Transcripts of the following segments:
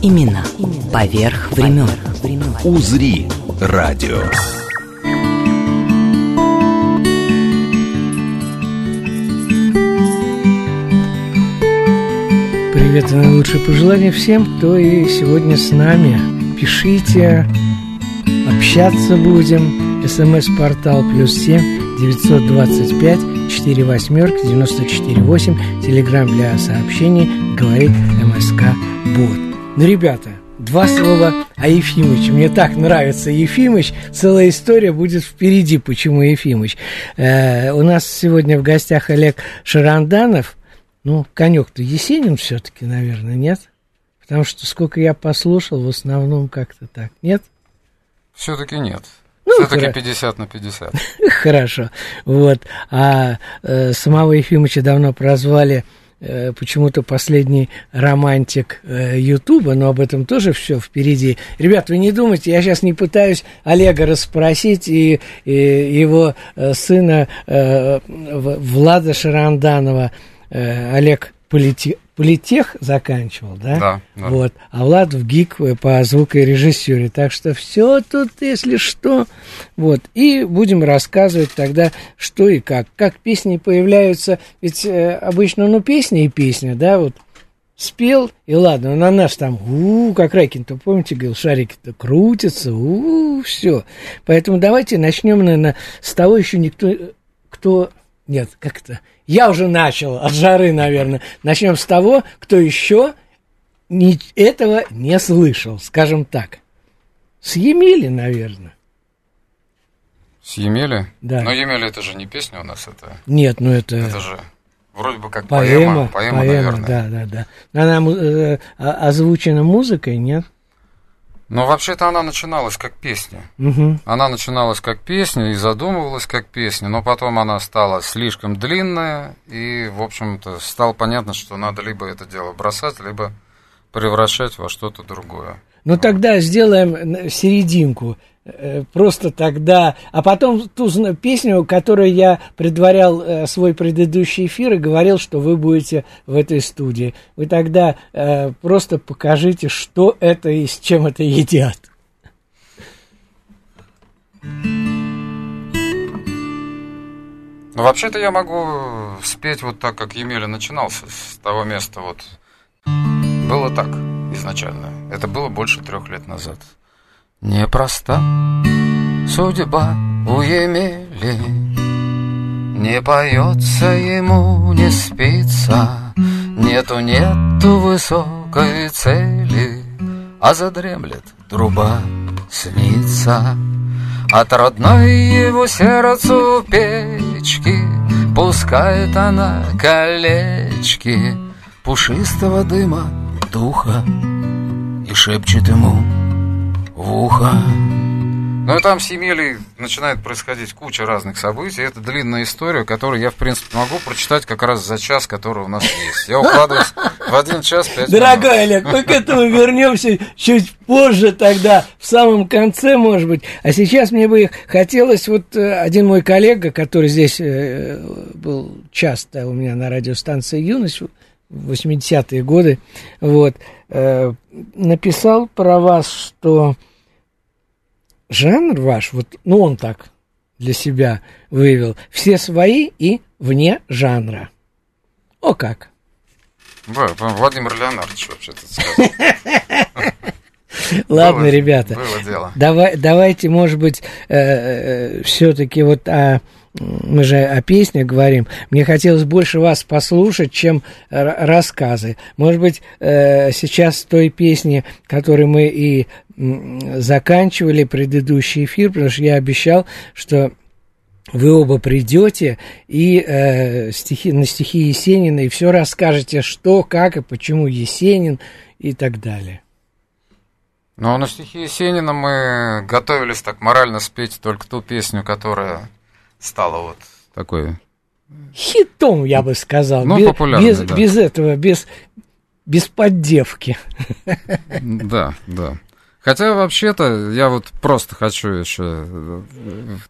«Имена. Поверх времен». Узри Радио. Привет и наилучшие пожелания всем, кто и сегодня с нами. Пишите, общаться будем. СМС-портал +7 925 48 948. Телеграм для сообщений говорит МСК Бот. Ну, ребята, два слова о Ефимовиче. Мне так нравится Ефимович. Целая история будет впереди, почему Ефимович. У нас сегодня в гостях Олег Шаранданов. Ну, конек-то Есенин все-таки, наверное, нет? Потому что сколько я послушал, в основном как-то так, нет? Все-таки нет. Ну, все-таки 50/50. Хорошо. Вот. А самого Ефимовича давно прозвали... почему-то последний романтик Ютуба, но об этом тоже все впереди. Ребят, вы не думайте, я сейчас не пытаюсь Олега расспросить и его сына Влада Шаранданова. Олег Политех заканчивал, да? Да. Вот. А Влад ВГИК по звукорежиссуре. Так что все тут, если что. Вот. И будем рассказывать тогда, что и как. Как песни появляются. Ведь обычно, ну, песня и песня, да, вот. Спел, и ладно, на наш там, как Райкин-то, помните, говорил, шарики-то крутятся, все. Поэтому давайте начнем, наверное, с того еще никто, кто... Нет, как-то... Я уже начал от жары, наверное. Начнем с того, кто еще этого не слышал, скажем так. С Емели, наверное. С Емели? Да. Но Емели это же не песня у нас, это... Нет, ну это... Это же вроде бы как поэма. Поэма, наверное. Да. Она озвучена музыкой, нет? Ну, вообще-то она начиналась как песня. Угу. Она начиналась как песня и задумывалась как песня, но потом она стала слишком длинная, и, в общем-то, стало понятно, что надо либо это дело бросать, либо превращать во что-то другое. Ну, вот. Тогда сделаем серединку. Просто тогда... А потом ту песню, которую я предварял свой предыдущий эфир и говорил, что вы будете в этой студии. Вы тогда просто покажите, что это и с чем это едят. Ну, вообще-то я могу спеть вот так, как Емеля начинался, с того места вот. Было так изначально. Это было больше 3 лет назад. Непроста судьба у Емели, не поется ему, не спится, нету высокой цели, а задремлет труба, снится. От родной его сердцу печки пускает она колечки пушистого дыма духа и шепчет ему в ухо. Ну и там с Емелей начинает происходить куча разных событий. Это длинная история, которую я, в принципе, могу прочитать как раз за час, который у нас есть. Я укладываюсь в 1 час 5 минут. Дорогой Олег, мы к этому вернемся чуть позже тогда, в самом конце, может быть. А сейчас мне бы хотелось, вот один мой коллега, который здесь был часто у меня на радиостанции «Юность», 80-е годы, вот, написал про вас, что жанр ваш, вот, ну, он так для себя вывел, все свои и вне жанра. О как! Да, Владимир Леонардович вообще-то сказал. Ладно, ребята, давайте, может быть, все-таки вот о... Мы же о песнях говорим. Мне хотелось больше вас послушать, чем рассказы. Может быть, сейчас той песни, которой мы и заканчивали предыдущий эфир, потому что я обещал, что вы оба придете и на стихи Есенина и все расскажете, что, как и почему Есенин и так далее. Ну, на стихи Есенина мы готовились так морально спеть только ту песню, которая стала вот такой... хитом, я бы сказал. Ну, популярной, да. Без этого, без поддевки. Да, да. Хотя, вообще-то, я вот просто хочу еще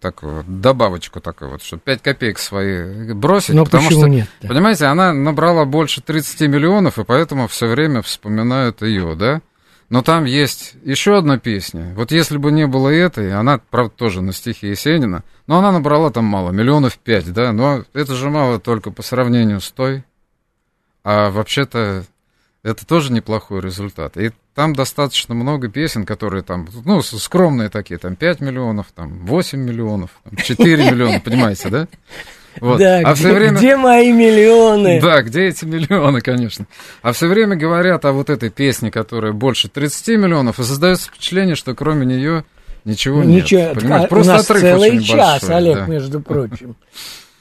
такую добавочку такую вот, чтобы 5 копеек свои бросить. Но потому что, нет-то? Понимаете, она набрала больше 30 миллионов, и поэтому все время вспоминают ее, да? Но там есть еще одна песня. Вот если бы не было этой, она, правда, тоже на стихи Есенина, но она набрала там мало, 5 миллионов, да? Но это же мало только по сравнению с той. А вообще-то это тоже неплохой результат. И там достаточно много песен, которые там, ну, скромные такие, там 5 миллионов, там 8 миллионов, 4 миллиона, понимаете, да? Вот. Да, а все время... где мои миллионы? Да, где эти миллионы, конечно. А все время говорят о вот этой песне, которая больше 30 миллионов, и создается впечатление, что кроме нее ничего нет. Понимаете? Просто у нас отрыв целый час, большой, Олег, да. Между прочим,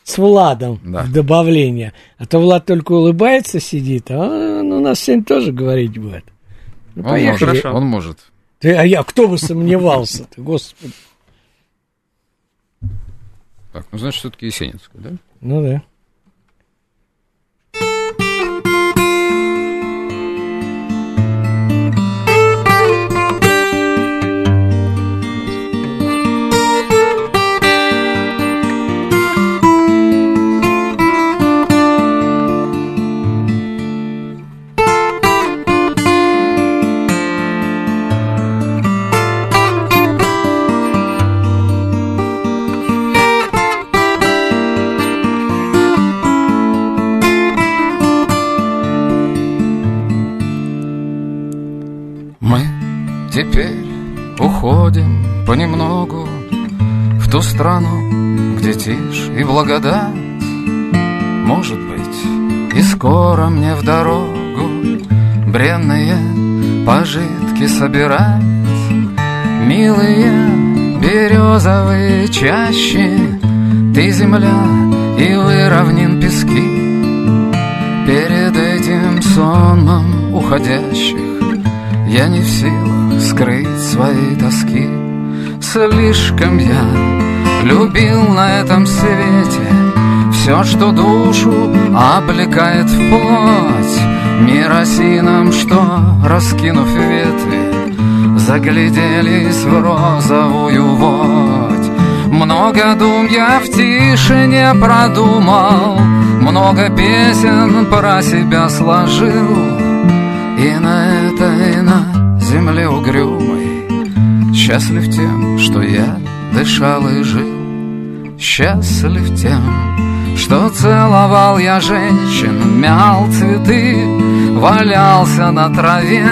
с Владом в добавление. А то Влад только улыбается, сидит, а он у нас сегодня тоже говорить будет. Ну, он может. А я, кто бы сомневался-то, господи. Так, ну, значит, все-таки Есенинская, да? Ну, да. Теперь уходим понемногу в ту страну, где тишь и благодать. Может быть, и скоро мне в дорогу бренные пожитки собирать. Милые березовые чащи, ты земля и вы равнин пески. Перед этим сонмом уходящих я не в силах скрыть свои тоски. Слишком я любил на этом свете все, что душу облекает в плоть. Мир осинам, что, раскинув ветви, загляделись в розовую водь. Много дум я в тишине продумал, много песен про себя сложил. И на это, и на земле угрюмой счастлив тем, что я дышал и жил. Счастлив тем, что целовал я женщин, мял цветы, валялся на траве.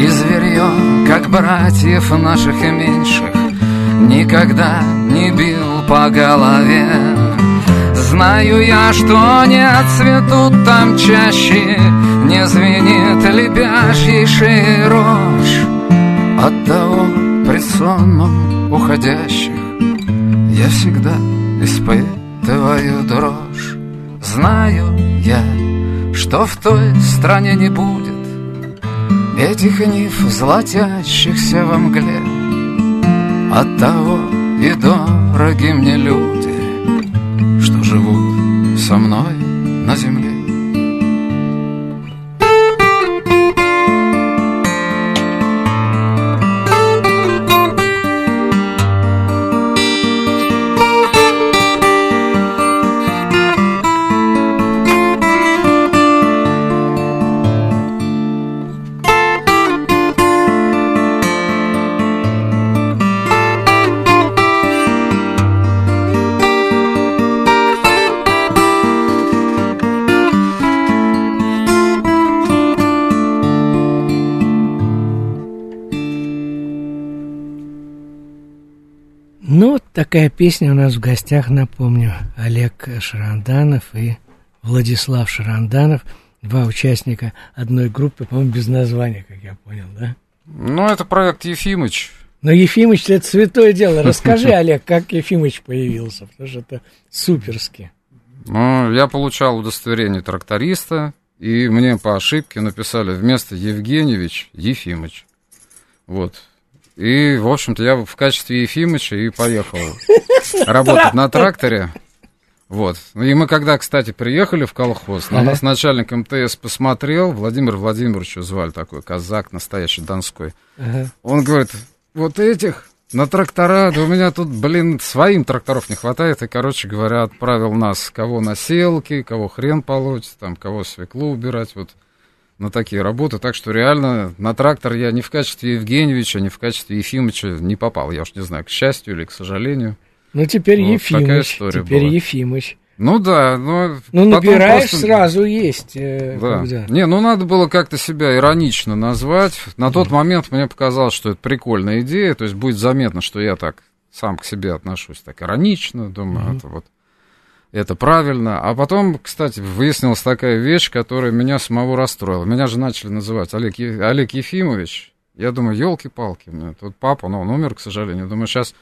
И зверье, как братьев наших и меньших, никогда не бил по голове. Знаю я, что не отцветут там чаще, не звенит лепящей шеи рожь. Оттого при сонном уходящих я всегда испытываю дрожь. Знаю я, что в той стране не будет этих нив, золотящихся во мгле. Оттого и дороги мне люди, что живут со мной на земле. Такая песня у нас в гостях, напомню, Олег Шаранданов и Владислав Шаранданов, два участника одной группы, по-моему, без названия, как я понял, да? Ну, это проект Ефимыч. Но Ефимыч — это святое дело. Расскажи, Олег, как Ефимыч появился, потому что это суперски. Ну, я получал удостоверение тракториста, и мне по ошибке написали вместо Евгеньевич Ефимыч. Вот. И, в общем-то, я в качестве Ефимыча и поехал работать на тракторе. Вот. И мы когда, кстати, приехали в колхоз, на нас начальник МТС посмотрел, Владимир Владимирович звали такой, казак настоящий, донской. Он говорит, вот этих на трактора, да у меня тут, блин, своим тракторов не хватает. И, короче говоря, отправил нас, кого на селки, кого хрен полоть, там, кого свеклу убирать, вот на такие работы. Так что реально на трактор я ни в качестве Евгеньевича, ни в качестве Ефимыча не попал. Я уж не знаю, к счастью или к сожалению. Ну, теперь вот Ефимыч, теперь была. Ефимыч. Ну, да, но... Ну, набираешь, просто... сразу есть. Да. Когда... Не, ну, надо было как-то себя иронично назвать. На тот момент мне показалось, что это прикольная идея. То есть, будет заметно, что я так сам к себе отношусь так иронично. Думаю, это вот... Это правильно. А потом, кстати, выяснилась такая вещь, которая меня самого расстроила. Меня же начали называть Олег Ефимович. Я думаю, елки-палки, мне тут папа, но он умер, к сожалению. Думаю, сейчас...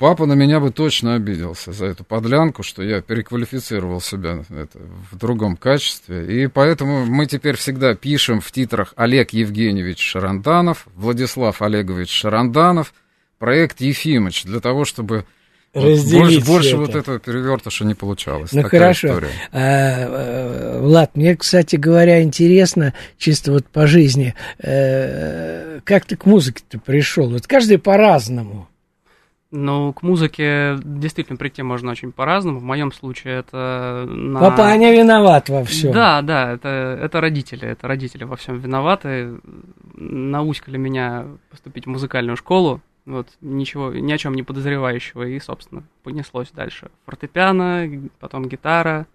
Папа на меня бы точно обиделся за эту подлянку, что я переквалифицировал себя в другом качестве. И поэтому мы теперь всегда пишем в титрах Олег Евгеньевич Шаранданов, Владислав Олегович Шаранданов, проект Ефимыч, для того, чтобы больше вот этого перевертыша не получалось. Ну, такая хорошо. История. Влад, мне, кстати говоря, интересно, чисто вот по жизни, как ты к музыке-то пришел? Вот каждый по-разному. Ну, к музыке действительно прийти можно очень по-разному. В моем случае это... На... Папа, Аня виноват во всем. Да, да, это родители. Это родители во всем виноваты. Науськали меня поступить в музыкальную школу. Вот, ничего, ни о чем не подозревающего. И, собственно, понеслось дальше. Фортепиано, потом гитара.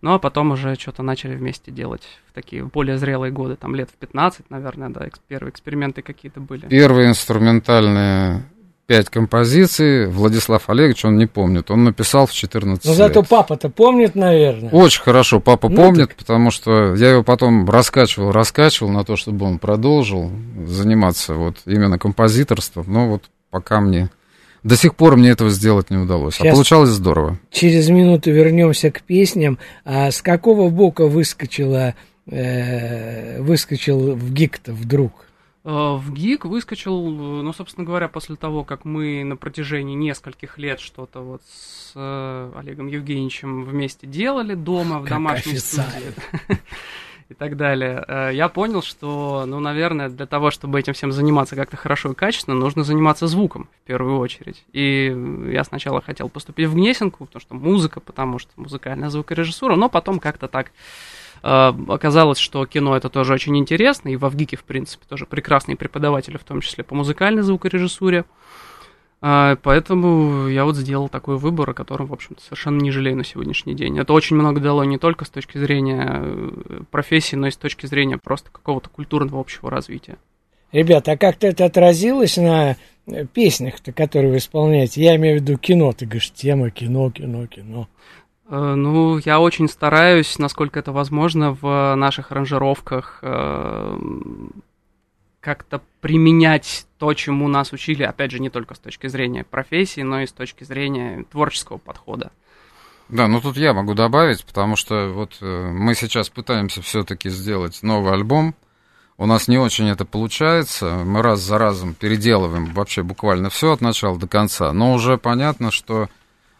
Ну, а потом уже что-то начали вместе делать в такие более зрелые годы. Там лет в 15, наверное, да, первые эксперименты какие-то были. Первые инструментальные... 5 композиций, Владислав Олегович, он не помнит, он написал в 14 лет. Но зато папа-то помнит, наверное. Очень хорошо папа помнит, так... потому что я его потом раскачивал на то, чтобы он продолжил заниматься вот именно композиторством, но вот пока мне, до сих пор мне этого сделать не удалось, сейчас а получалось здорово. Через минуту вернемся к песням. А с какого бока выскочил ВГИК-то вдруг? ВГИК выскочил, ну, собственно говоря, после того, как мы на протяжении нескольких лет что-то вот с Олегом Евгеньевичем вместе делали дома, в домашней студии и так далее. Я понял, что, ну, наверное, для того, чтобы этим всем заниматься как-то хорошо и качественно, нужно заниматься звуком в первую очередь. И я сначала хотел поступить в Гнесинку, потому что музыка, потому что музыкальная звукорежиссура, но потом как-то так... Оказалось, что кино это тоже очень интересно, и во ВГИКе, в принципе, тоже прекрасные преподаватели, в том числе по музыкальной звукорежиссуре. Поэтому я вот сделал такой выбор, о котором, в общем-то, совершенно не жалею на сегодняшний день. Это очень много дало не только с точки зрения профессии, но и с точки зрения просто какого-то культурного общего развития. Ребята, а как-то это отразилось на песнях-то, которые вы исполняете? Я имею в виду кино, ты говоришь, тема кино. Ну, я очень стараюсь, насколько это возможно, в наших аранжировках как-то применять то, чему нас учили, опять же, не только с точки зрения профессии, но и с точки зрения творческого подхода. Да, ну тут я могу добавить, потому что вот мы сейчас пытаемся все-таки сделать новый альбом. У нас не очень это получается. Мы раз за разом переделываем вообще буквально все от начала до конца. Но уже понятно, что...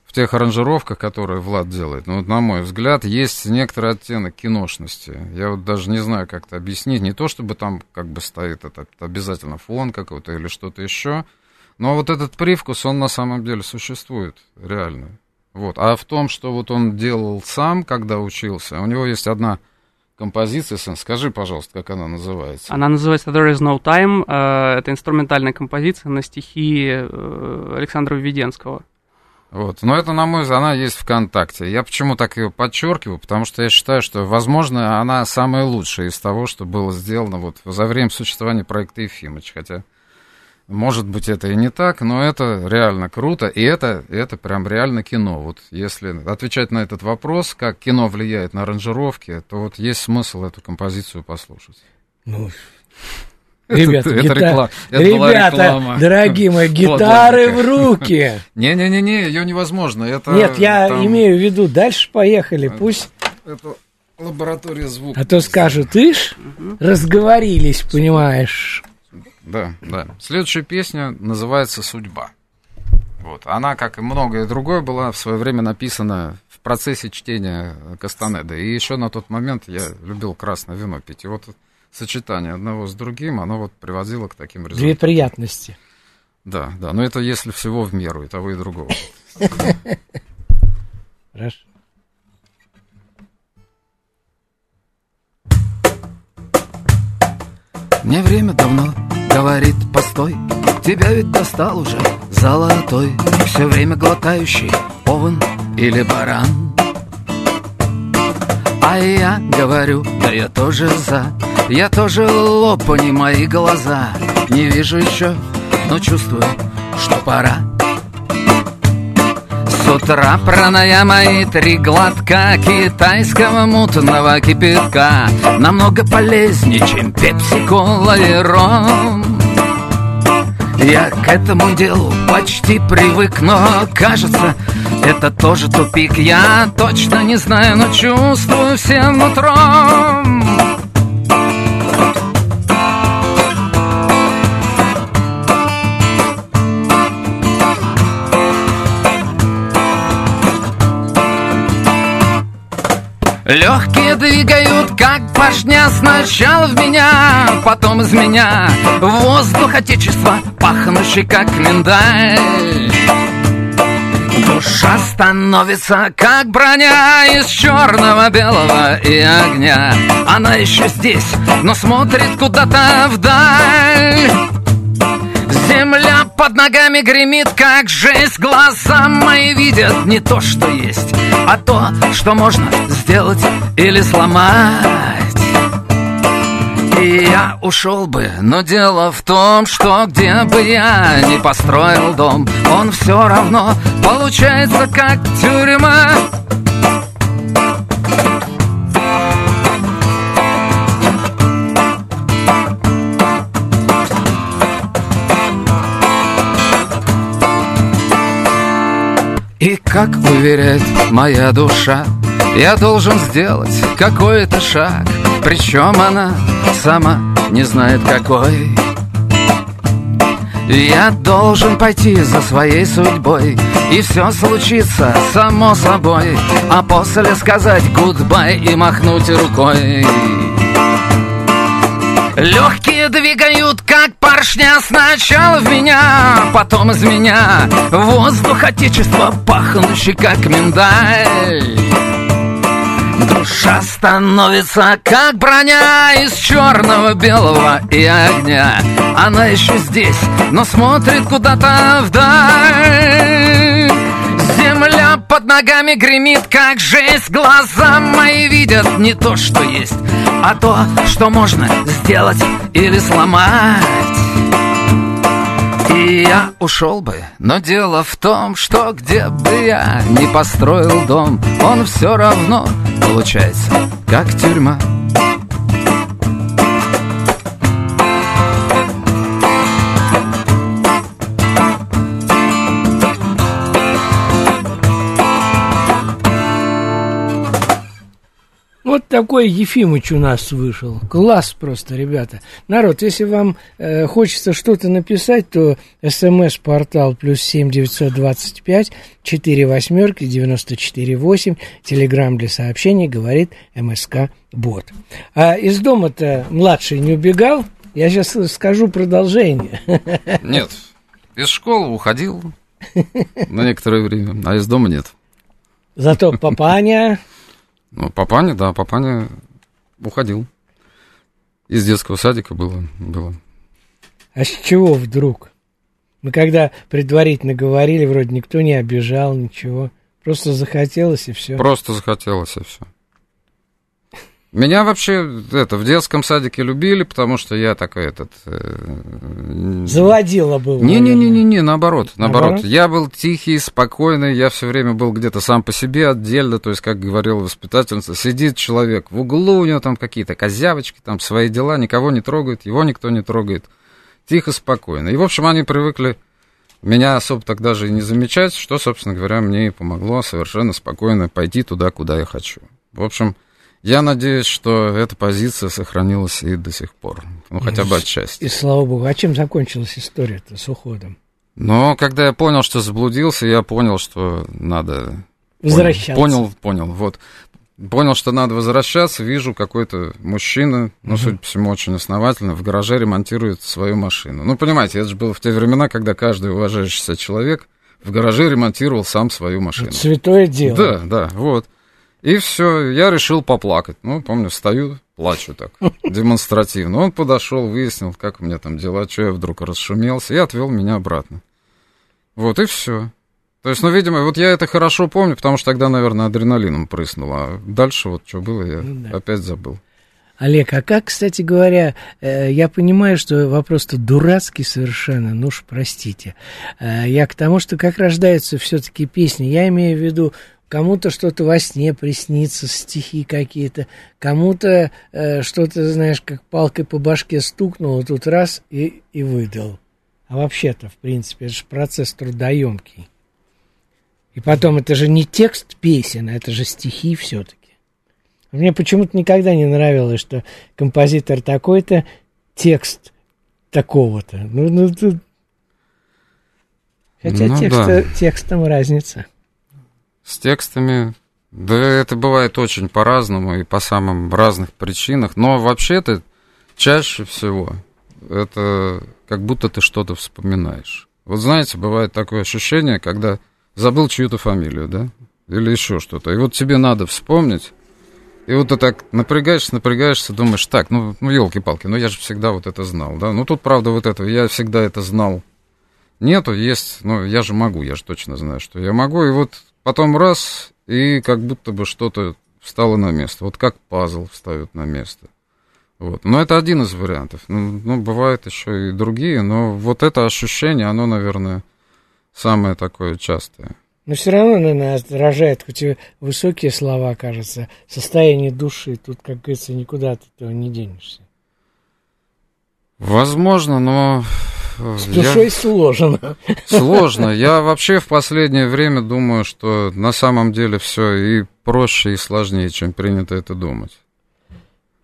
В тех аранжировках, которые Влад делает, ну, вот, на мой взгляд, есть некоторый оттенок киношности. Я вот даже не знаю, как это объяснить. Не то, чтобы там как бы стоит этот обязательно фон какой-то или что-то еще, но вот этот привкус, он на самом деле существует реально. Вот. А в том, что вот он делал сам, когда учился, у него есть одна композиция, скажи, пожалуйста, как она называется. Она называется «There is no time». Это инструментальная композиция на стихи Александра Введенского. Вот. Но это, на мой взгляд, она есть ВКонтакте. Я почему так ее подчеркиваю? Потому что я считаю, что, возможно, она самая лучшая из того, что было сделано вот за время существования проекта Ефимыч. Хотя, может быть, это и не так, но это реально круто. И это прям реально кино. Вот если отвечать на этот вопрос, как кино влияет на аранжировки, то вот есть смысл эту композицию послушать. Ну... Ребята, Ребята, дорогие мои, гитары в руки. Не-не-не, ее невозможно. Это, нет, я там... имею в виду, дальше поехали, пусть... Это лаборатория звука. А то скажут, ишь, разговорились, понимаешь. Да, да. Следующая песня называется «Судьба». Вот. Она, как и многое другое, была в свое время написана в процессе чтения Кастанеды. И еще на тот момент я любил красное вино пить. И вот сочетание одного с другим, оно вот приводило к таким результатам. Две приятности. Да, да. Но это если всего в меру, и того, и другого. Хорошо. Мне время давно говорит: постой, тебя ведь достал уже золотой, все время глотающий овен или баран. А я говорю: да я тоже за, я тоже лопни мои глаза. Не вижу еще, но чувствую, что пора. С утра проная мои три глотка китайского мутного кипятка намного полезнее, чем пепси-кола и ром. Я к этому делу почти привык, но кажется, это тоже тупик. Я точно не знаю, но чувствую всем нутром. Легкие двигают, как поршня, сначала в меня, потом из меня. Воздух отечества, пахнущий, как миндаль. Душа становится, как броня, из черного, белого и огня. Она еще здесь, но смотрит куда-то вдаль. Земля под ногами гремит, как жесть. Глаза мои видят не то, что есть, а то, что можно сделать или сломать. И я ушел бы, но дело в том, что где бы я ни построил дом, он все равно получается как тюрьма. И как уверяет моя душа, я должен сделать какой-то шаг, причем она сама не знает какой. Я должен пойти за своей судьбой, и все случится само собой, а после сказать гудбай и махнуть рукой. Легкие двигают, как поршня, сначала в меня, потом из меня. Воздух отечества, пахнущий, как миндаль. Душа становится, как броня, из черного, белого и огня. Она еще здесь, но смотрит куда-то вдаль. Земля под ногами гремит, как жесть. Глаза мои видят не то, что есть, а то, что можно сделать или сломать. И я ушел бы, но дело в том, что где бы я ни построил дом, он все равно получается как тюрьма. Вот такой Ефимыч у нас вышел. Класс просто, ребята. Народ, если вам хочется что-то написать, то смс-портал +7 925 48 94 8. Телеграм для сообщений, говорит МСК Бот. А из дома-то младший не убегал? Я сейчас скажу продолжение. Нет, из школы уходил на некоторое время, а из дома нет. Зато папаня... Ну, папаня, да, папаня уходил. Из детского садика было. А с чего вдруг? Мы когда предварительно говорили, вроде никто не обижал, ничего. Просто захотелось, и все. Меня вообще в детском садике любили, потому что я такой заводила был. Не-не-не, наоборот. Я был тихий, спокойный, я все время был где-то сам по себе, отдельно, то есть, как говорила воспитательница, сидит человек в углу, у него там какие-то козявочки, там свои дела, никого не трогает, его никто не трогает. Тихо, спокойно. И, в общем, они привыкли меня особо так даже и не замечать, что, собственно говоря, мне и помогло совершенно спокойно пойти туда, куда я хочу. В общем... Я надеюсь, что эта позиция сохранилась и до сих пор. Ну, хотя бы отчасти. И слава богу. А чем закончилась история-то с уходом? Ну, когда я понял, что заблудился, я понял, что надо... Возвращаться. Понял, вот. Понял, что надо возвращаться. Вижу, какой-то мужчина, ну, судя по всему, очень основательно, в гараже ремонтирует свою машину. Ну, понимаете, это же было в те времена, когда каждый уважающийся человек в гараже ремонтировал сам свою машину. Это святое дело. Да, вот. И все, я решил поплакать. Ну, помню, встаю, плачу так, демонстративно. Он подошел, выяснил, как у меня там дела, что я вдруг расшумелся, и отвел меня обратно. Вот, и все. То есть, ну, видимо, вот я это хорошо помню, потому что тогда, наверное, адреналином прыснуло. А дальше вот что было, я опять забыл. Олег, а как, кстати говоря, я понимаю, что вопрос-то дурацкий совершенно, ну уж простите. Я к тому, что как рождаются все-таки песни, я имею в виду, кому-то что-то во сне приснится, стихи какие-то, кому-то что-то, знаешь, как палкой по башке стукнуло, тут раз и выдал. А вообще-то, в принципе, это же процесс трудоемкий. И потом, это же не текст песен, это же стихи все-таки. Мне почему-то никогда не нравилось, что композитор такой-то, текст такого-то. Ну, хотя текстом разница. С текстами, да, это бывает очень по-разному и по самым разных причинах. Но вообще-то чаще всего это как будто ты что-то вспоминаешь. Вот знаете, бывает такое ощущение, когда... Забыл чью-то фамилию, да? Или еще что-то. И вот тебе надо вспомнить. И вот ты так напрягаешься, думаешь, так, ну елки-палки, ну я же всегда вот это знал, да? Ну тут, правда, вот этого, я всегда это знал. Нету, есть, ну я же могу, я же точно знаю, что я могу. И вот потом раз, и как будто бы что-то встало на место. Вот как пазл встает на место. Вот. Но это один из вариантов. Ну, бывают еще и другие, но вот это ощущение, оно, наверное... Самое такое частое. Но все равно, наверное, отражает, хоть и высокие слова, кажется, состояние души. Тут, как говорится, никуда от этого не денешься. Возможно, но... С душой сложно. Сложно. Я вообще в последнее время думаю, что на самом деле все и проще, и сложнее, чем принято это думать.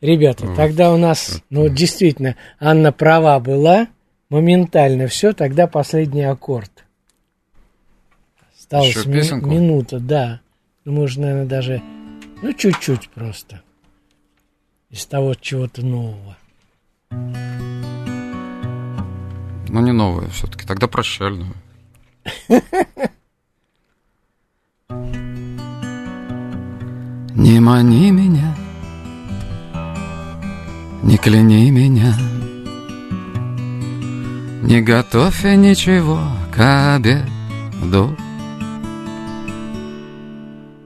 Ребята, вот. Тогда у нас, действительно, Анна права была. Моментально все, тогда последний аккорд. Осталась минута, да. Ну, можно, наверное, даже, чуть-чуть просто. Из того чего-то нового. Ну, не новое все-таки, тогда прощальное. Не мани меня, не кляни меня, не готовь я ничего к обеду.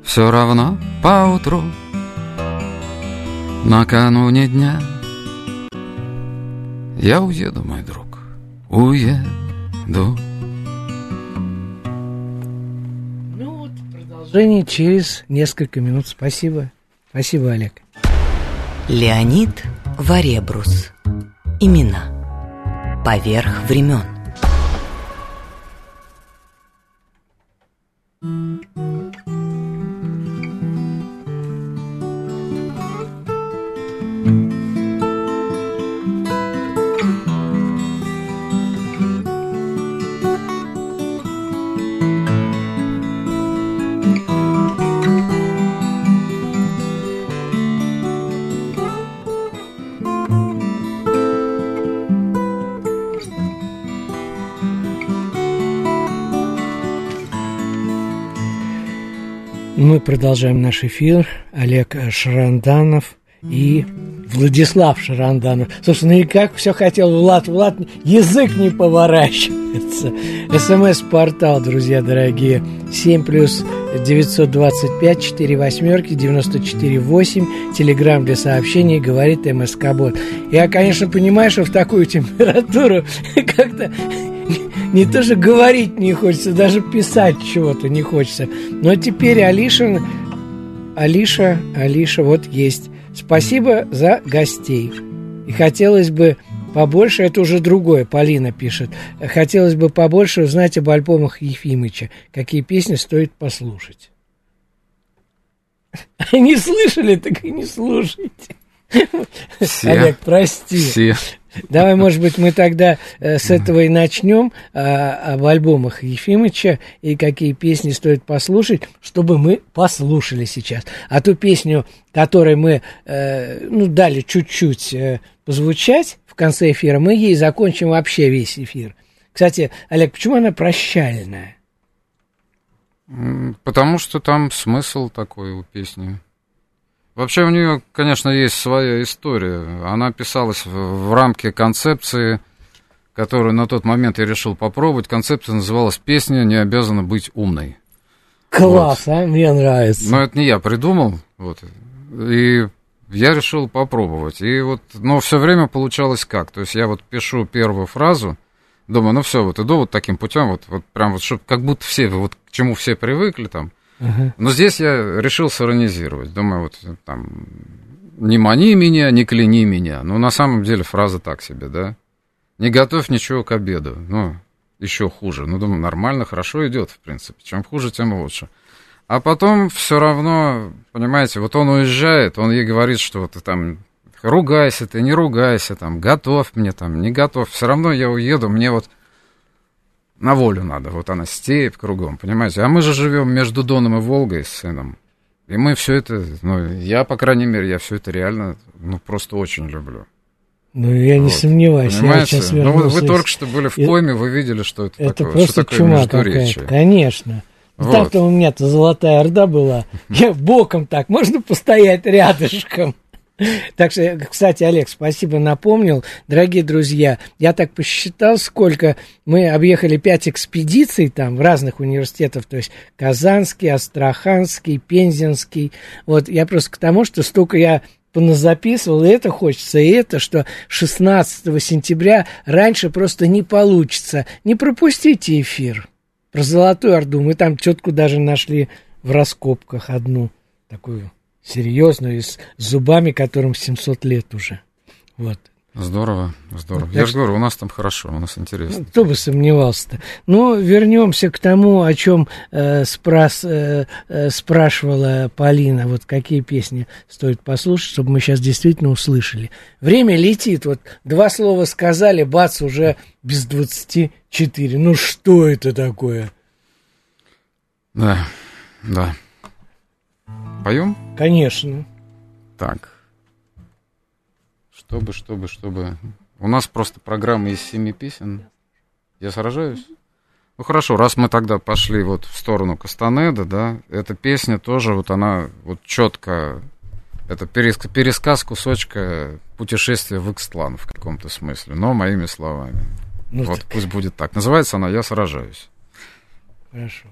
Все равно поутру, накануне дня, я уеду, мой друг, уеду. Продолжение через несколько минут. Спасибо. Спасибо, Олег. Леонид Варебрус. Имена. Поверх времен. Мы продолжаем наш эфир. Олег Шаранданов и Владислав Шаранданов. Слушай, ну и как все хотел Влад, язык не поворачивается. СМС-портал, друзья дорогие, 7+925 48 94 8. Телеграм для сообщений, говорит МСК Бот. Я, конечно, понимаю, что в такую температуру как-то... Не то же говорить не хочется, даже писать чего-то не хочется. Но теперь Алиша вот есть. Спасибо за гостей. И хотелось бы побольше, это уже другое, Полина пишет. Хотелось бы побольше узнать об альбомах Ефимыча. Какие песни стоит послушать? Не слышали, так и не слушайте. Все. Олег, прости. Все. Давай, может быть, мы тогда с этого и начнем, об альбомах Ефимыча и какие песни стоит послушать, чтобы мы послушали сейчас. А ту песню, которой мы дали чуть-чуть позвучать в конце эфира, мы ей закончим вообще весь эфир. Кстати, Олег, почему она прощальная? Потому что там смысл такой у песни. Вообще у нее, конечно, есть своя история. Она писалась в рамке концепции, которую на тот момент я решил попробовать. Концепция называлась «Песня не обязана быть умной». Класс, вот. А? Мне нравится. Но это не я придумал. Вот. И я решил попробовать. И вот, но все время получалось как. То есть я вот пишу первую фразу, думаю, ну все, вот иду вот таким путем, вот прям вот, чтобы как будто все, вот к чему все привыкли там. Но здесь я решил сиронизировать. Думаю, вот там, не мани меня, не кляни меня. Ну, на самом деле, фраза так себе, да? Не готовь ничего к обеду. Ну, еще хуже. Ну, думаю, нормально, хорошо идет, в принципе. Чем хуже, тем лучше. А потом все равно, понимаете, вот он уезжает, он ей говорит, что вот ты там ругайся, ты не ругайся, там, готовь мне, там, не готовь. Все равно я уеду, мне вот на волю надо, вот она степь кругом, понимаете? А мы же живем между Доном и Волгой с сыном. И мы все это, ну, я, по крайней мере, я все это реально, ну, просто очень люблю. Ну, я вот. Не сомневаюсь. Понимаете? Я сейчас вернусь. Ну, вот вы только что были в пойме, вы видели, что это такое. Это просто такое чума какая-то, конечно. Вот. Так-то у меня-то Золотая Орда была. Я боком так, можно постоять рядышком. Так что, кстати, Олег, спасибо, напомнил. Дорогие друзья, я так посчитал, сколько мы объехали 5 экспедиций там в разных университетах, то есть Казанский, Астраханский, Пензенский. Вот я просто к тому, что столько я поназаписывал, и это хочется, и это, что 16 сентября раньше просто не получится. Не пропустите эфир про Золотую Орду. Мы там тетку даже нашли в раскопках одну такую... серьезную, и с зубами, которым 700 лет уже. Вот. Здорово, здорово. Вот, я же говорю, у нас там хорошо, у нас интересно. Ну, кто бы сомневался-то. Ну, вернемся к тому, о чем спрашивала Полина, вот какие песни стоит послушать, чтобы мы сейчас действительно услышали. Время летит, вот 2 слова сказали, бац, уже без 24. Ну, что это такое? Да, да. Поем? Конечно. Так. Чтобы. У нас просто программа из 7 песен. Я сражаюсь? Ну, хорошо, раз мы тогда пошли вот в сторону Кастанеды, да, эта песня тоже, вот она вот четко, это пересказ кусочка путешествия в Икстлан в каком-то смысле, но моими словами. Ну, вот так... пусть будет так. Называется она «Я сражаюсь». Хорошо.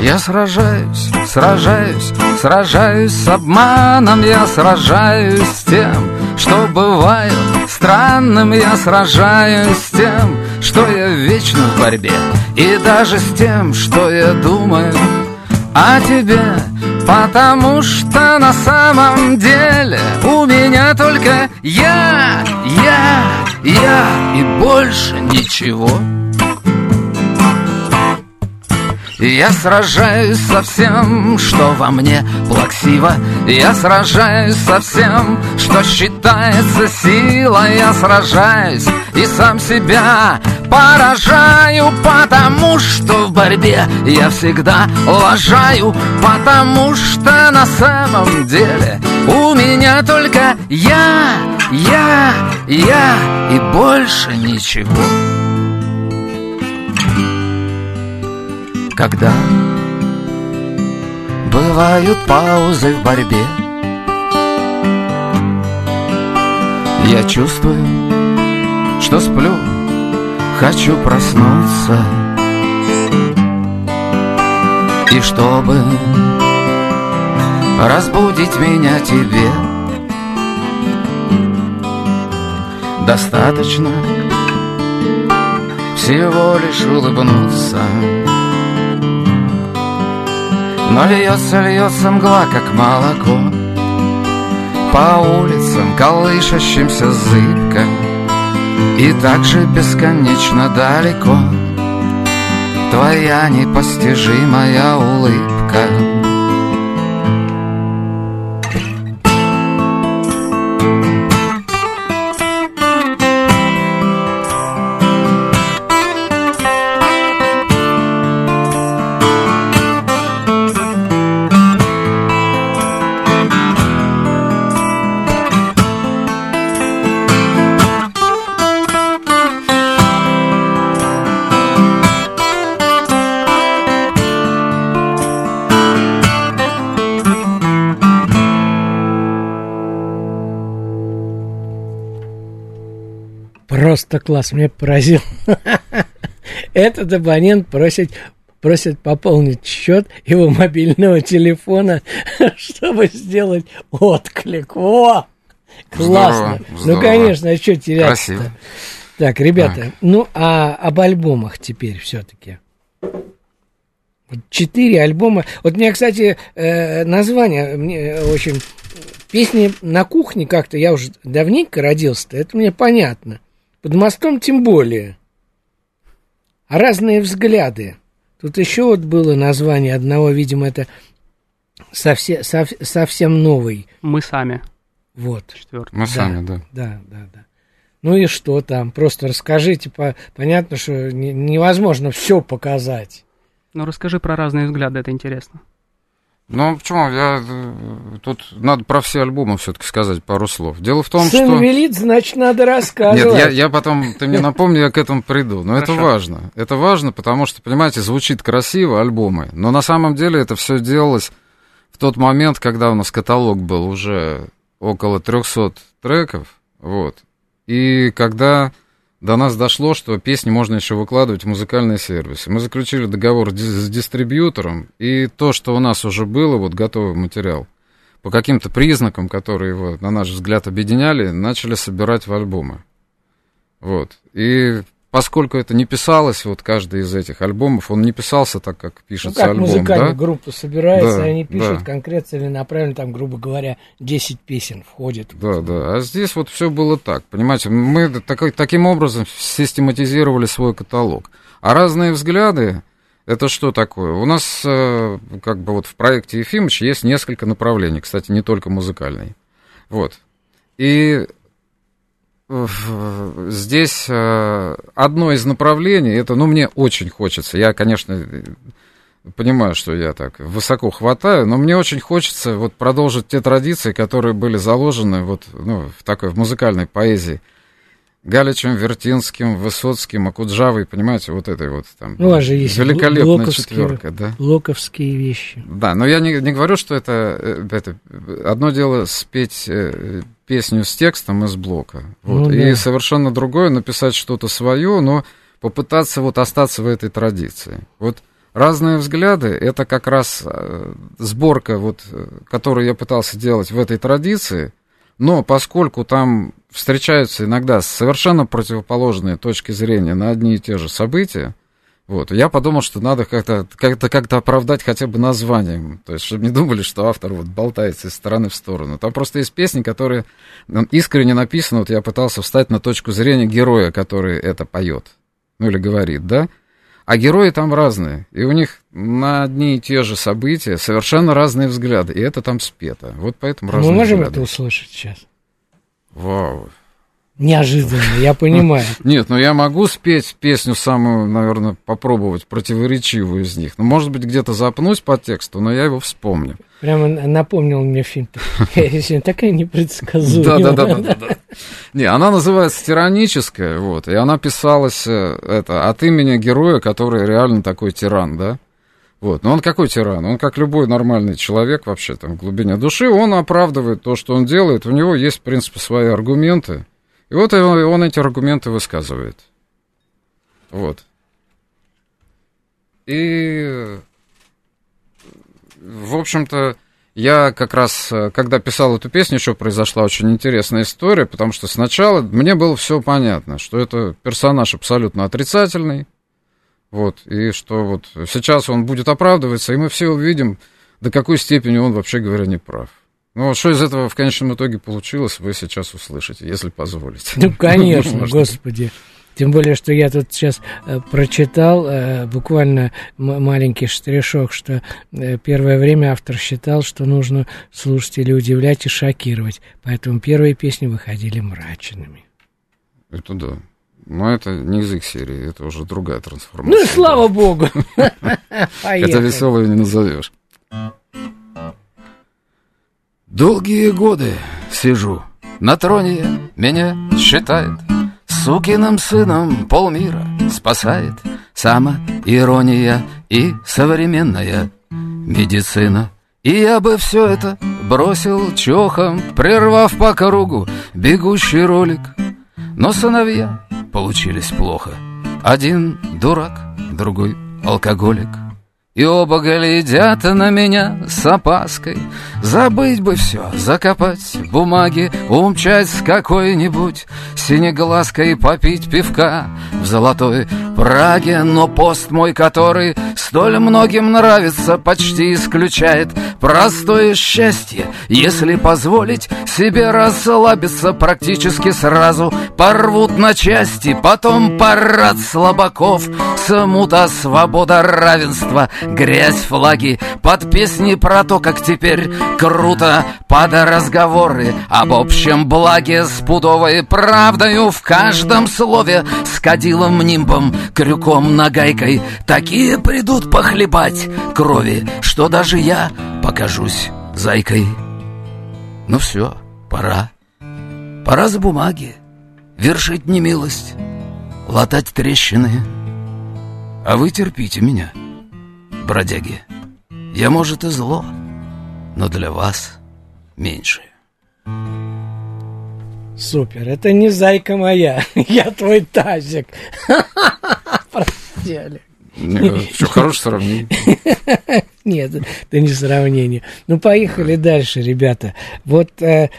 Я сражаюсь, сражаюсь, сражаюсь с обманом. Я сражаюсь с тем, что бываю странным. Я сражаюсь с тем, что я вечно в борьбе. И даже с тем, что я думаю о тебе. Потому что на самом деле у меня только я и больше ничего. Я сражаюсь со всем, что во мне плаксиво. Я сражаюсь со всем, что считается силой. Я сражаюсь и сам себя поражаю, потому что в борьбе я всегда лажаю. Потому что на самом деле у меня только я и больше ничего. Когда бывают паузы в борьбе, я чувствую, что сплю, хочу проснуться. И чтобы разбудить меня тебе, достаточно всего лишь улыбнуться. Но льется мгла, как молоко, по улицам, колышащимся зыбко, и так же бесконечно далеко твоя непостижимая улыбка. Просто класс, меня поразил. Этот абонент просит пополнить счет его мобильного телефона, чтобы сделать отклик. О! Классно! Здорово. Ну, конечно, а что терять-то? Красиво. Так, ребята, так. Ну, а об альбомах теперь все-таки. 4 альбома. Вот мне, кстати, название мне очень... Песни на кухне как-то, я уже давненько родился-то, это мне понятно. Под мостом тем более. А разные взгляды. Тут еще вот было название одного, видимо, это совсем новый. Мы сами. Вот. 4-й. Мы сами, да. Да. Ну и что там? Просто расскажите. Понятно, что невозможно все показать. Ну расскажи про разные взгляды, это интересно. Ну, почему? Тут надо про все альбомы все-таки сказать пару слов. Дело в том, что... Сын велит, значит, надо рассказывать. Нет, я потом... Ты мне напомни, я к этому приду. Но хорошо. Это важно. Это важно, потому что, понимаете, звучит красиво альбомы, но на самом деле это все делалось в тот момент, когда у нас каталог был уже около 300 треков, вот. И когда до нас дошло, что песни можно еще выкладывать в музыкальные сервисы. Мы заключили договор с дистрибьютором, и то, что у нас уже было, вот готовый материал, по каким-то признакам, которые его, на наш взгляд, объединяли, начали собирать в альбомы. Вот. И поскольку это не писалось, вот каждый из этих альбомов, он не писался так, как пишется альбом. Ну, как музыкальная группа собирается, да, и они пишут конкретно целенаправленно, там, грубо говоря, 10 песен входит. Да. А здесь вот все было так, понимаете. Мы таким образом систематизировали свой каталог. А разные взгляды, это что такое? У нас как бы вот в проекте Ефимыч есть несколько направлений, кстати, не только музыкальный. Вот. И... Здесь одно из направлений, это, ну, мне очень хочется, я, конечно, понимаю, что я так высоко хватаю, но мне очень хочется вот продолжить те традиции, которые были заложены вот, ну, в такой в музыкальной поэзии Галичем, Вертинским, Высоцким, Акуджавой, понимаете, вот этой вот там великолепная четверка, да? Блоковские вещи. Да, но я не говорю, что это одно дело спеть песню с текстом из Блока, вот, ну, да. И совершенно другое написать что-то свое, но попытаться вот остаться в этой традиции. Вот разные взгляды, это как раз сборка, вот, которую я пытался делать в этой традиции, но поскольку там встречаются иногда совершенно противоположные точки зрения на одни и те же события, вот, я подумал, что надо как-то оправдать хотя бы названием, то есть, чтобы не думали, что автор вот болтается из стороны в сторону. Там просто есть песни, которые искренне написаны, вот я пытался встать на точку зрения героя, который это поет, ну или говорит, да? А герои там разные, и у них на одни и те же события совершенно разные взгляды, и это там спето. Вот поэтому разные. Мы можем взгляды. Это услышать сейчас? Вау. Неожиданно, я понимаю. Нет, ну я могу спеть песню самую, наверное, попробовать, противоречивую из них. Ну, может быть, где-то запнусь по тексту, но я его вспомню. Прямо напомнил мне фильм. Такая непредсказуемая. Да. Не, она называется «Тираническая», вот, и она писалась от имени героя, который реально такой тиран, да? Вот, но он какой тиран? Он, как любой нормальный человек вообще там в глубине души, он оправдывает то, что он делает, у него есть, в принципе, свои аргументы. И вот он эти аргументы высказывает. Вот. И в общем-то, я как раз, когда писал эту песню, еще произошла очень интересная история, потому что сначала мне было все понятно, что это персонаж абсолютно отрицательный, вот, и что вот сейчас он будет оправдываться, и мы все увидим, до какой степени он, вообще говоря, не прав. Ну, что из этого в конечном итоге получилось, вы сейчас услышите, если позволите. Ну, конечно, господи. Тем более, что я тут сейчас прочитал буквально маленький штришок, что первое время автор считал, что нужно слушать или удивлять и шокировать. Поэтому первые песни выходили мрачными. Это да. Но это не из их серии, это уже другая трансформация. Ну, слава богу! Это веселое не назовешь. Долгие годы сижу на троне, меня считает сукиным сыном, полмира спасает самоирония и современная медицина. И я бы все это бросил чохом, прервав по кругу бегущий ролик. Но сыновья получились плохо. Один дурак, другой алкоголик. И оба глядят на меня с опаской. Забыть бы все, закопать бумаги, умчать с какой-нибудь синеглазкой, попить пивка в золотой Праге. Но пост мой, который столь многим нравится, почти исключает простое счастье, если позволить себе расслабиться. Практически сразу порвут на части, потом парад слабаков, смута, свобода, равенство, грязь, флаги, под песни про то, как теперь круто, под разговоры об общем благе, с пудовой правдою в каждом слове, с кадилом, нимбом, крюком, нагайкой. Такие придут похлебать крови, что даже я покажусь зайкой. Ну все, пора. Пора с бумаги вершить немилость, латать трещины. А вы терпите меня, бродяги. Я, может, и зло, но для вас меньше. Супер, это не зайка моя. Я твой тазик. Прости, Олег. Что, хорошее сравнение? Нет, это не сравнение. Ну, поехали дальше, ребята. Вот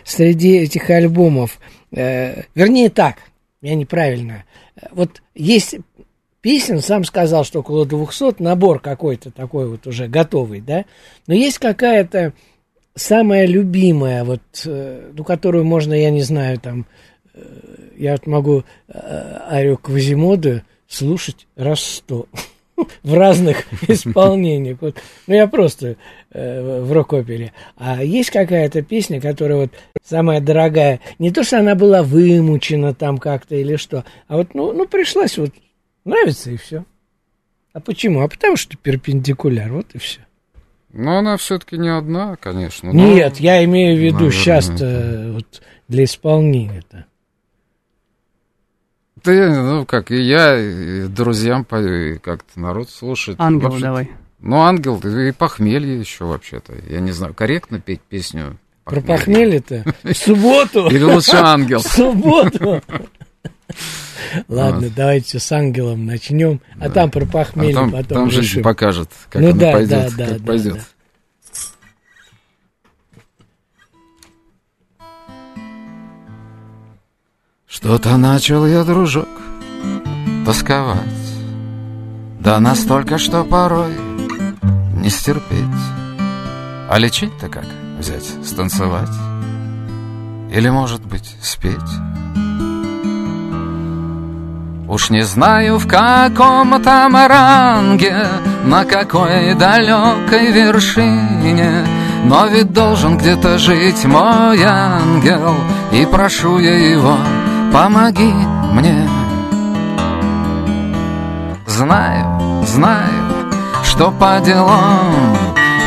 среди этих альбомов... Вернее, так, я неправильно. Вот есть... Песен, сам сказал, что около 200, набор какой-то такой вот уже готовый, да? Но есть какая-то самая любимая, вот, ну, которую можно, я не знаю, там, я вот могу Арию Квазимоду слушать раз 100 в разных исполнениях. Вот. Ну, я просто в рок-опере. А есть какая-то песня, которая вот самая дорогая, не то, что она была вымучена там как-то или что, а вот, ну пришлось вот. Нравится и все. А почему? А потому что перпендикуляр, вот и все. Но она все-таки не одна, конечно. Нет, я имею в виду, наверное, сейчас-то это... вот для исполнения-то. Да, ну как, и я, и друзьям пою, и как-то народ слушает. Ангел, вообще-то, давай. Ну, ангел, и похмелье еще вообще-то. Я не знаю, корректно петь песню похмелье? Про похмелье-то? В субботу! Или лучше ангел? В субботу! Ладно, давайте с ангелом начнем, да. А там про похмелье потом там решим. Жизнь покажет, как ну, она да, пойдет, да, как да, пойдет. Да, да. Что-то начал я, дружок, тосковать, да настолько, что порой не стерпеть. А лечить-то как? Взять, станцевать? Или, может быть, спеть? Уж не знаю, в каком там ранге, на какой далекой вершине, но ведь должен где-то жить мой ангел, и прошу я его, помоги мне. Знаю, знаю, что по делам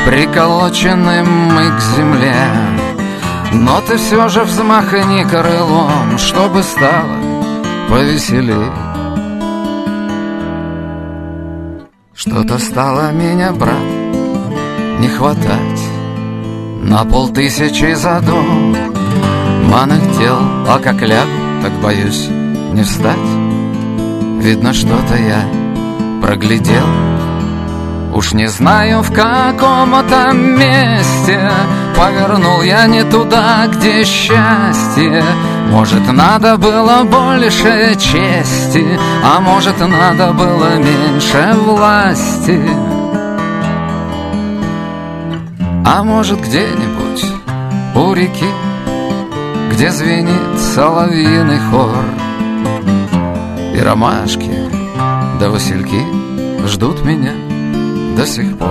приколочены мы к земле, но ты все же взмахни крылом, чтобы стало повеселей. Что-то стало меня, брат, не хватать на 5000 за дом маных дел. А как лягу, так боюсь не встать. Видно, что-то я проглядел. Уж не знаю, в каком это месте повернул я не туда, где счастье. Может, надо было больше чести, а может, надо было меньше власти. А может, где-нибудь у реки, где звенит соловьиный хор, и ромашки да васильки ждут меня до сих пор.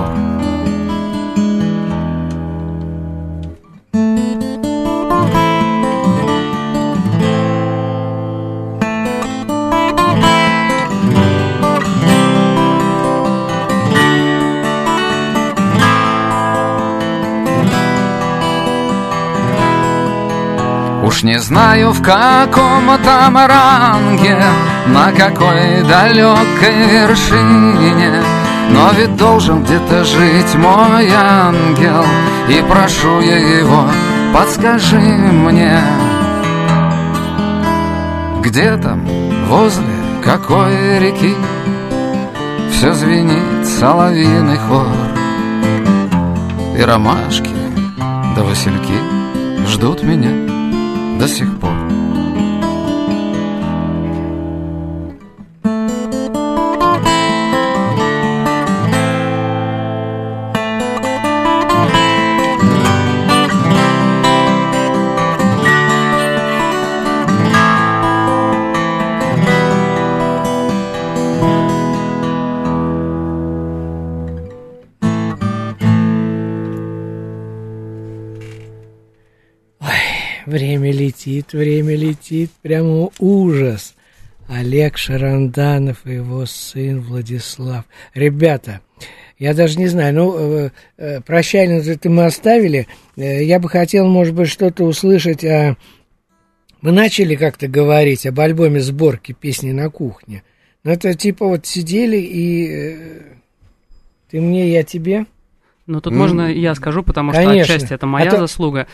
Уж не знаю, в каком там ранге, на какой далекой вершине, но ведь должен где-то жить мой ангел, и прошу я его, подскажи мне, где там, возле какой реки все звенит соловьиный хор, и ромашки да васильки ждут меня до сих пор. Время летит, прямо ужас. Олег Шаранданов и его сын Владислав. Ребята, я даже не знаю, прощальницу-то мы оставили. Я бы хотел, может быть, что-то услышать о... Мы начали как-то говорить об альбоме сборки «Песни на кухне». Но это типа вот сидели и... Ты мне, я тебе... Ну, тут можно я скажу, потому Конечно. Что отчасти это моя заслуга.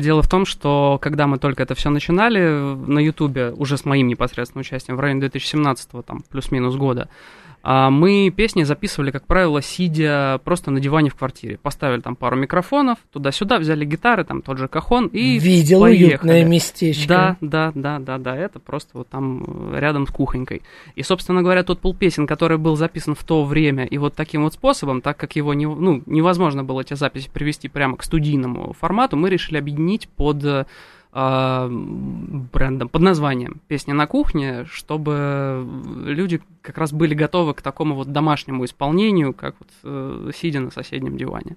Дело в том, что когда мы только это все начинали на Ютубе, уже с моим непосредственным участием, в районе 2017-го, там, плюс-минус года, мы песни записывали, как правило, сидя просто на диване в квартире. Поставили там пару микрофонов, туда-сюда, взяли гитары, там тот же кахон и Видел поехали. Уютное местечко. Да, это просто вот там рядом с кухонькой. И, собственно говоря, тот пул песен, который был записан в то время и вот таким вот способом, так как его невозможно было эти записи привести прямо к студийному формату, мы решили объединить под... брендом, под названием «Песня на кухне», чтобы люди как раз были готовы к такому вот домашнему исполнению, как вот сидя на соседнем диване.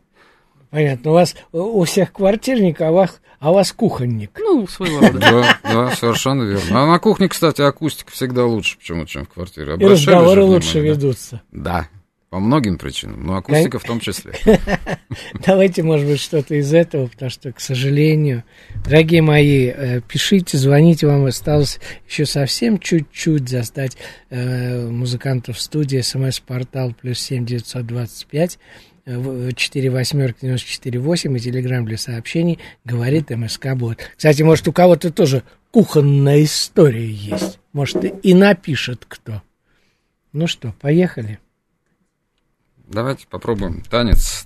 Понятно, у вас у всех квартирник, а у вас кухонник. Ну, своего рода. Да, совершенно верно. А на кухне, кстати, акустика всегда лучше почему-то, чем в квартире. И разговоры лучше ведутся. Да, по многим причинам, но акустика в том числе. Давайте, может быть, что-то из этого, потому что, к сожалению, дорогие мои, пишите, звоните, вам осталось еще совсем чуть-чуть застать музыкантов в студии. СМС-портал +7 925 48 94 8 и телеграм для сообщений говорит МСК Бот. Кстати, может, у кого-то тоже кухонная история есть, может, и напишет кто. Ну что, поехали. Давайте попробуем танец.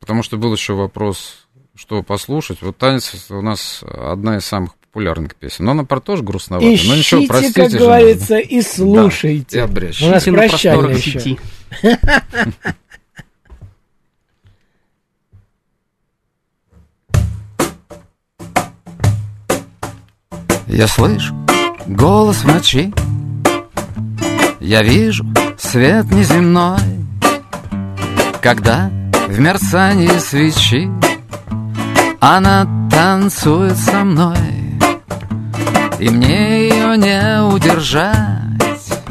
Потому что был еще вопрос, что послушать. Вот танец у нас одна из самых популярных песен. Но она про тоже грустноватая. Ищите, но ничего, простите, как же, говорится, надо. И слушайте. Да, и у нас прощание еще. Я слышу голос в ночи, я вижу свет неземной, когда в мерцании свечи она танцует со мной, и мне ее не удержать.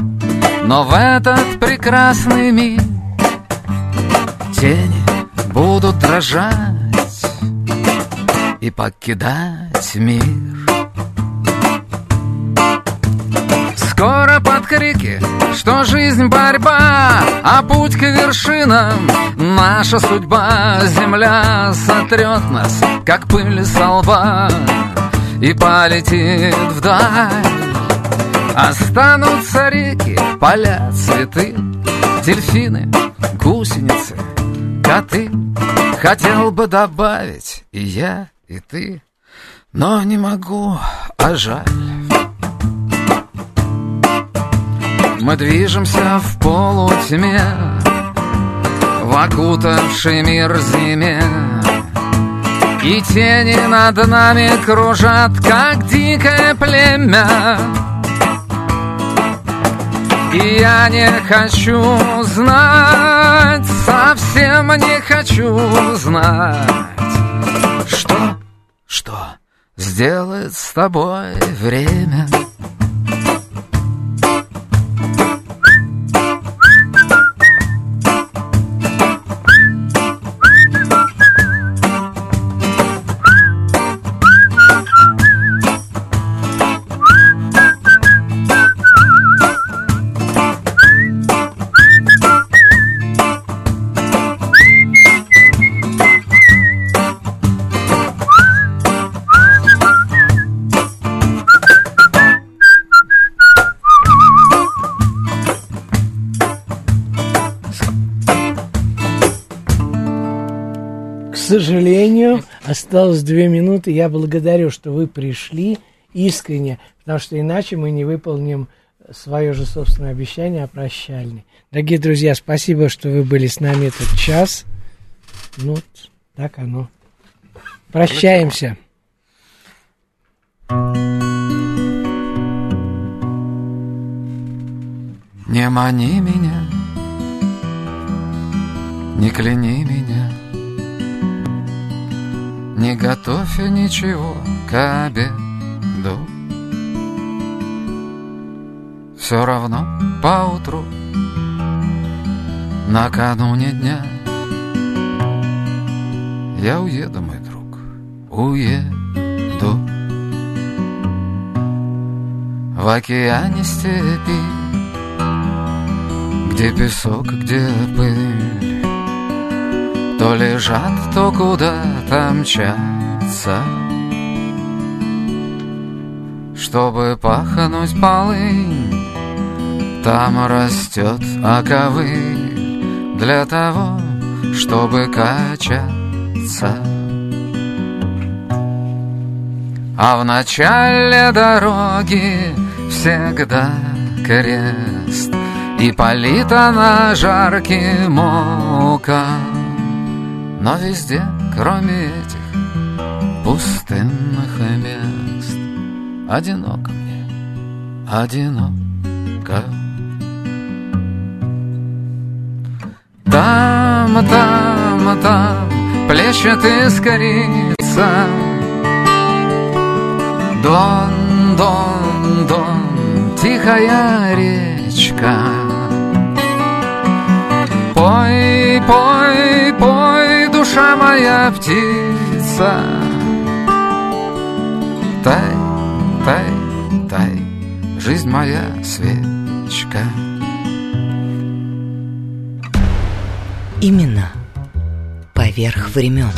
Но в этот прекрасный миг тени будут дрожать и покидать мир. Скоро под крики, что жизнь борьба, а путь к вершинам наша судьба. Земля сотрет нас, как пыль со лба, и полетит вдаль. Останутся реки, поля, цветы, дельфины, гусеницы, коты. Хотел бы добавить и я, и ты, но не могу, а жаль. Мы движемся в полутьме, в окутавший мир зиме, и тени над нами кружат, как дикое племя. И я не хочу знать, совсем не хочу знать, что сделает с тобой время. К сожалению, осталось 2 минуты. Я благодарю, что вы пришли искренне, потому что иначе мы не выполним свое же собственное обещание о прощальной. Дорогие друзья, спасибо, что вы были с нами этот час. Ну, так оно. Прощаемся. Не мани меня, не кляни меня, не готовь ничего к обеду, все равно поутру, накануне дня, я уеду, мой друг, уеду. В океане степи, где песок, где пыль, то лежат, то куда-то мчатся, чтобы пахнуть полынь. Там растет оковыль для того, чтобы качаться. А в начале дороги всегда крест, и полита на жарким мукам. Но везде, кроме этих пустынных мест, одиноко мне, одиноко. Там, там, там плещет искорица, дон, дон, дон, тихая речка. Пой, пой, пой, душа моя птица, тай, тай, тай, жизнь моя свечка. Имена поверх времен.